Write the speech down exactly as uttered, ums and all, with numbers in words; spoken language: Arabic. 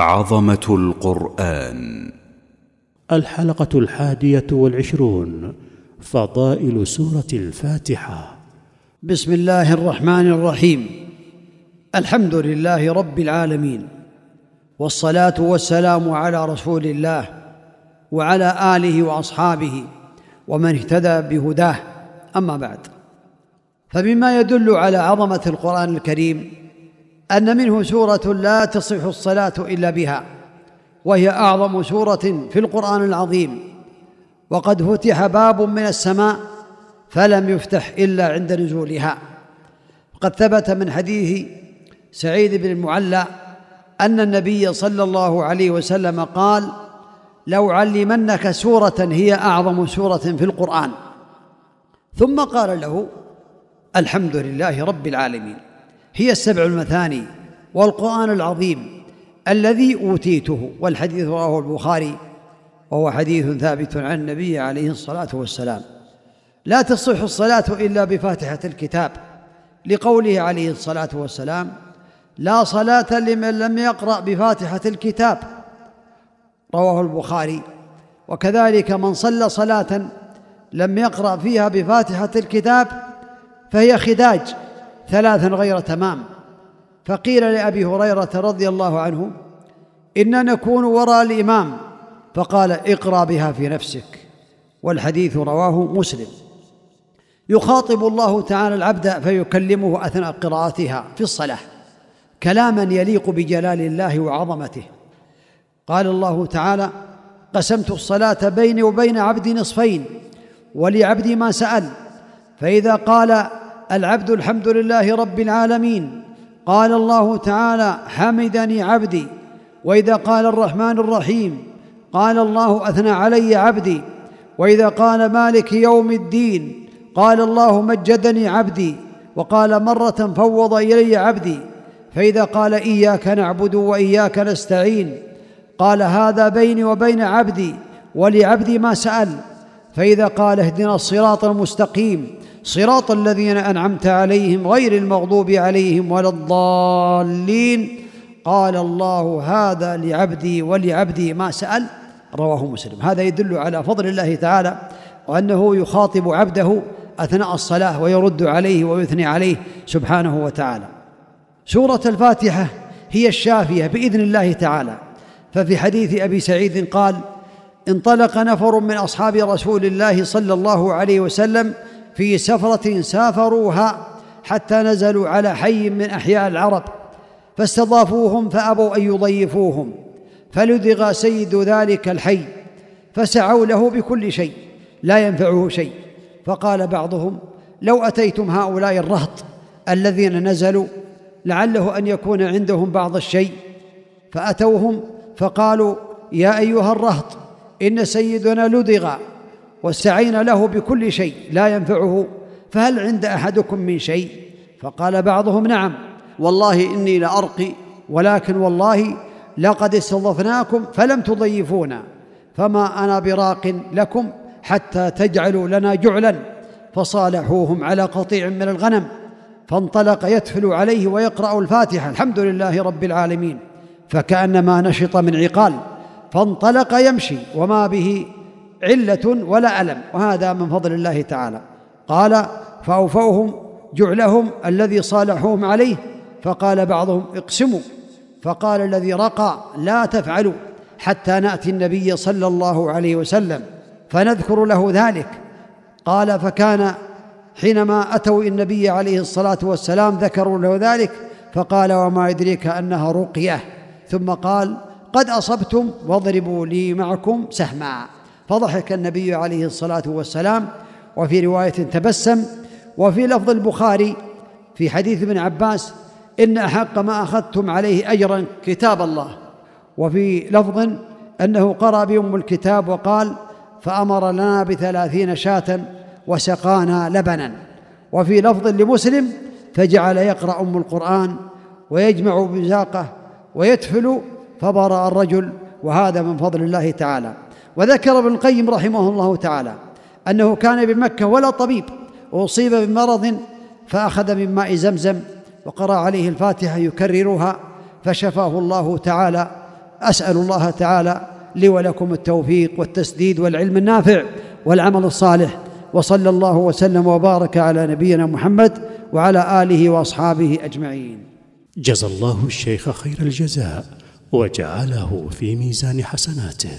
عظمة القرآن. الحلقة الحادية والعشرون، فضائل سورة الفاتحة. بسم الله الرحمن الرحيم. الحمد لله رب العالمين، والصلاة والسلام على رسول الله وعلى آله وأصحابه ومن اهتدى بهداه، أما بعد، فمما يدل على عظمة القرآن الكريم أن منه سورة لا تصح الصلاة إلا بها، وهي أعظم سورة في القرآن العظيم. وقد فتح باب من السماء فلم يفتح إلا عند نزولها. وقد ثبت من حديث سعيد بن المعلى أن النبي صلى الله عليه وسلم قال: لو علمنك سورة هي أعظم سورة في القرآن. ثم قال له: الحمد لله رب العالمين، هي السبع المثاني والقرآن العظيم الذي أوتيته. والحديث رواه البخاري، وهو حديث ثابت عن النبي عليه الصلاة والسلام. لا تصح الصلاة إلا بفاتحة الكتاب، لقوله عليه الصلاة والسلام: لا صلاة لمن لم يقرأ بفاتحة الكتاب، رواه البخاري. وكذلك من صلى صلاة لم يقرأ فيها بفاتحة الكتاب فهي خداج ثلاثا غير تمام. فقيل لأبي هريرة رضي الله عنه: إن نكون وراء الإمام، فقال: اقرأ بها في نفسك. والحديث رواه مسلم. يخاطب الله تعالى العبد فيكلمه أثناء قراءتها في الصلاة كلاما يليق بجلال الله وعظمته. قال الله تعالى: قسمت الصلاة بيني وبين عبدي نصفين ولعبدي ما سأل، فإذا قال العبد الحمد لله رب العالمين قال الله تعالى: حمدني عبدي. وإذا قال الرحمن الرحيم قال الله: أثنى علي عبدي. وإذا قال مالك يوم الدين قال الله: مجدني عبدي. وقال مرة: فوض إلي عبدي. فإذا قال إياك نعبد وإياك نستعين قال: هذا بيني وبين عبدي ولعبدي ما سأل. فإذا قال اهدنا الصراط المستقيم صراط الذين أنعمت عليهم غير المغضوب عليهم ولا الضالين قال الله: هذا لعبدي ولعبدي ما سأل، رواه مسلم. هذا يدل على فضل الله تعالى، وأنه يخاطب عبده أثناء الصلاة ويرد عليه ويثني عليه سبحانه وتعالى. سورة الفاتحة هي الشافية بإذن الله تعالى. ففي حديث أبي سعيد قال: انطلق نفر من أصحاب رسول الله صلى الله عليه وسلم في سفرة سافروها حتى نزلوا على حي من أحياء العرب، فاستضافوهم فأبوا أن يضيفوهم، فلدغ سيد ذلك الحي، فسعوا له بكل شيء لا ينفعه شيء. فقال بعضهم: لو أتيتم هؤلاء الرهط الذين نزلوا لعله أن يكون عندهم بعض الشيء. فأتوهم فقالوا: يا أيها الرهط، إن سيدنا لدغ وسعينا له بكل شيء لا ينفعه، فهل عند أحدكم من شيء؟ فقال بعضهم: نعم والله إني لأرقي، ولكن والله لقد استضفناكم فلم تضيفونا، فما أنا براق لكم حتى تجعلوا لنا جعلا. فصالحوهم على قطيع من الغنم، فانطلق يتفل عليه ويقرأ الفاتحة: الحمد لله رب العالمين، فكأنما نشط من عقال، فانطلق يمشي وما به علة ولا ألم. وهذا من فضل الله تعالى. قال: فأوفوهم جعلهم الذي صالحوهم عليه. فقال بعضهم: اقسموا. فقال الذي رقى: لا تفعلوا حتى نأتي النبي صلى الله عليه وسلم فنذكر له ذلك. قال: فكان حينما أتوا النبي عليه الصلاة والسلام ذكروا له ذلك، فقال: وما يدريك أنها رقية. ثم قال: قد أصبتم واضربوا لي معكم سهما. فضحك النبي عليه الصلاة والسلام، وفي رواية تبسم. وفي لفظ البخاري في حديث ابن عباس: إن أحق ما أخذتم عليه أجرا كتاب الله. وفي لفظ أنه قرأ بأم الكتاب وقال: فأمر لنا بثلاثين شاة وسقانا لبنا. وفي لفظ لمسلم: فجعل يقرأ أم القرآن ويجمع بزاقه ويتفل فبرأ الرجل. وهذا من فضل الله تعالى. وذكر ابن القيم رحمه الله تعالى أنه كان بمكة ولا طبيب، وأصيب بمرض فأخذ من ماء زمزم وقرأ عليه الفاتحة يكررها، فشفاه الله تعالى أسأل الله تعالى لي ولكم التوفيق والتسديد والعلم النافع والعمل الصالح، وصلى الله وسلم وبارك على نبينا محمد وعلى آله وأصحابه أجمعين. جزى الله الشيخ خير الجزاء وجعله في ميزان حسناته،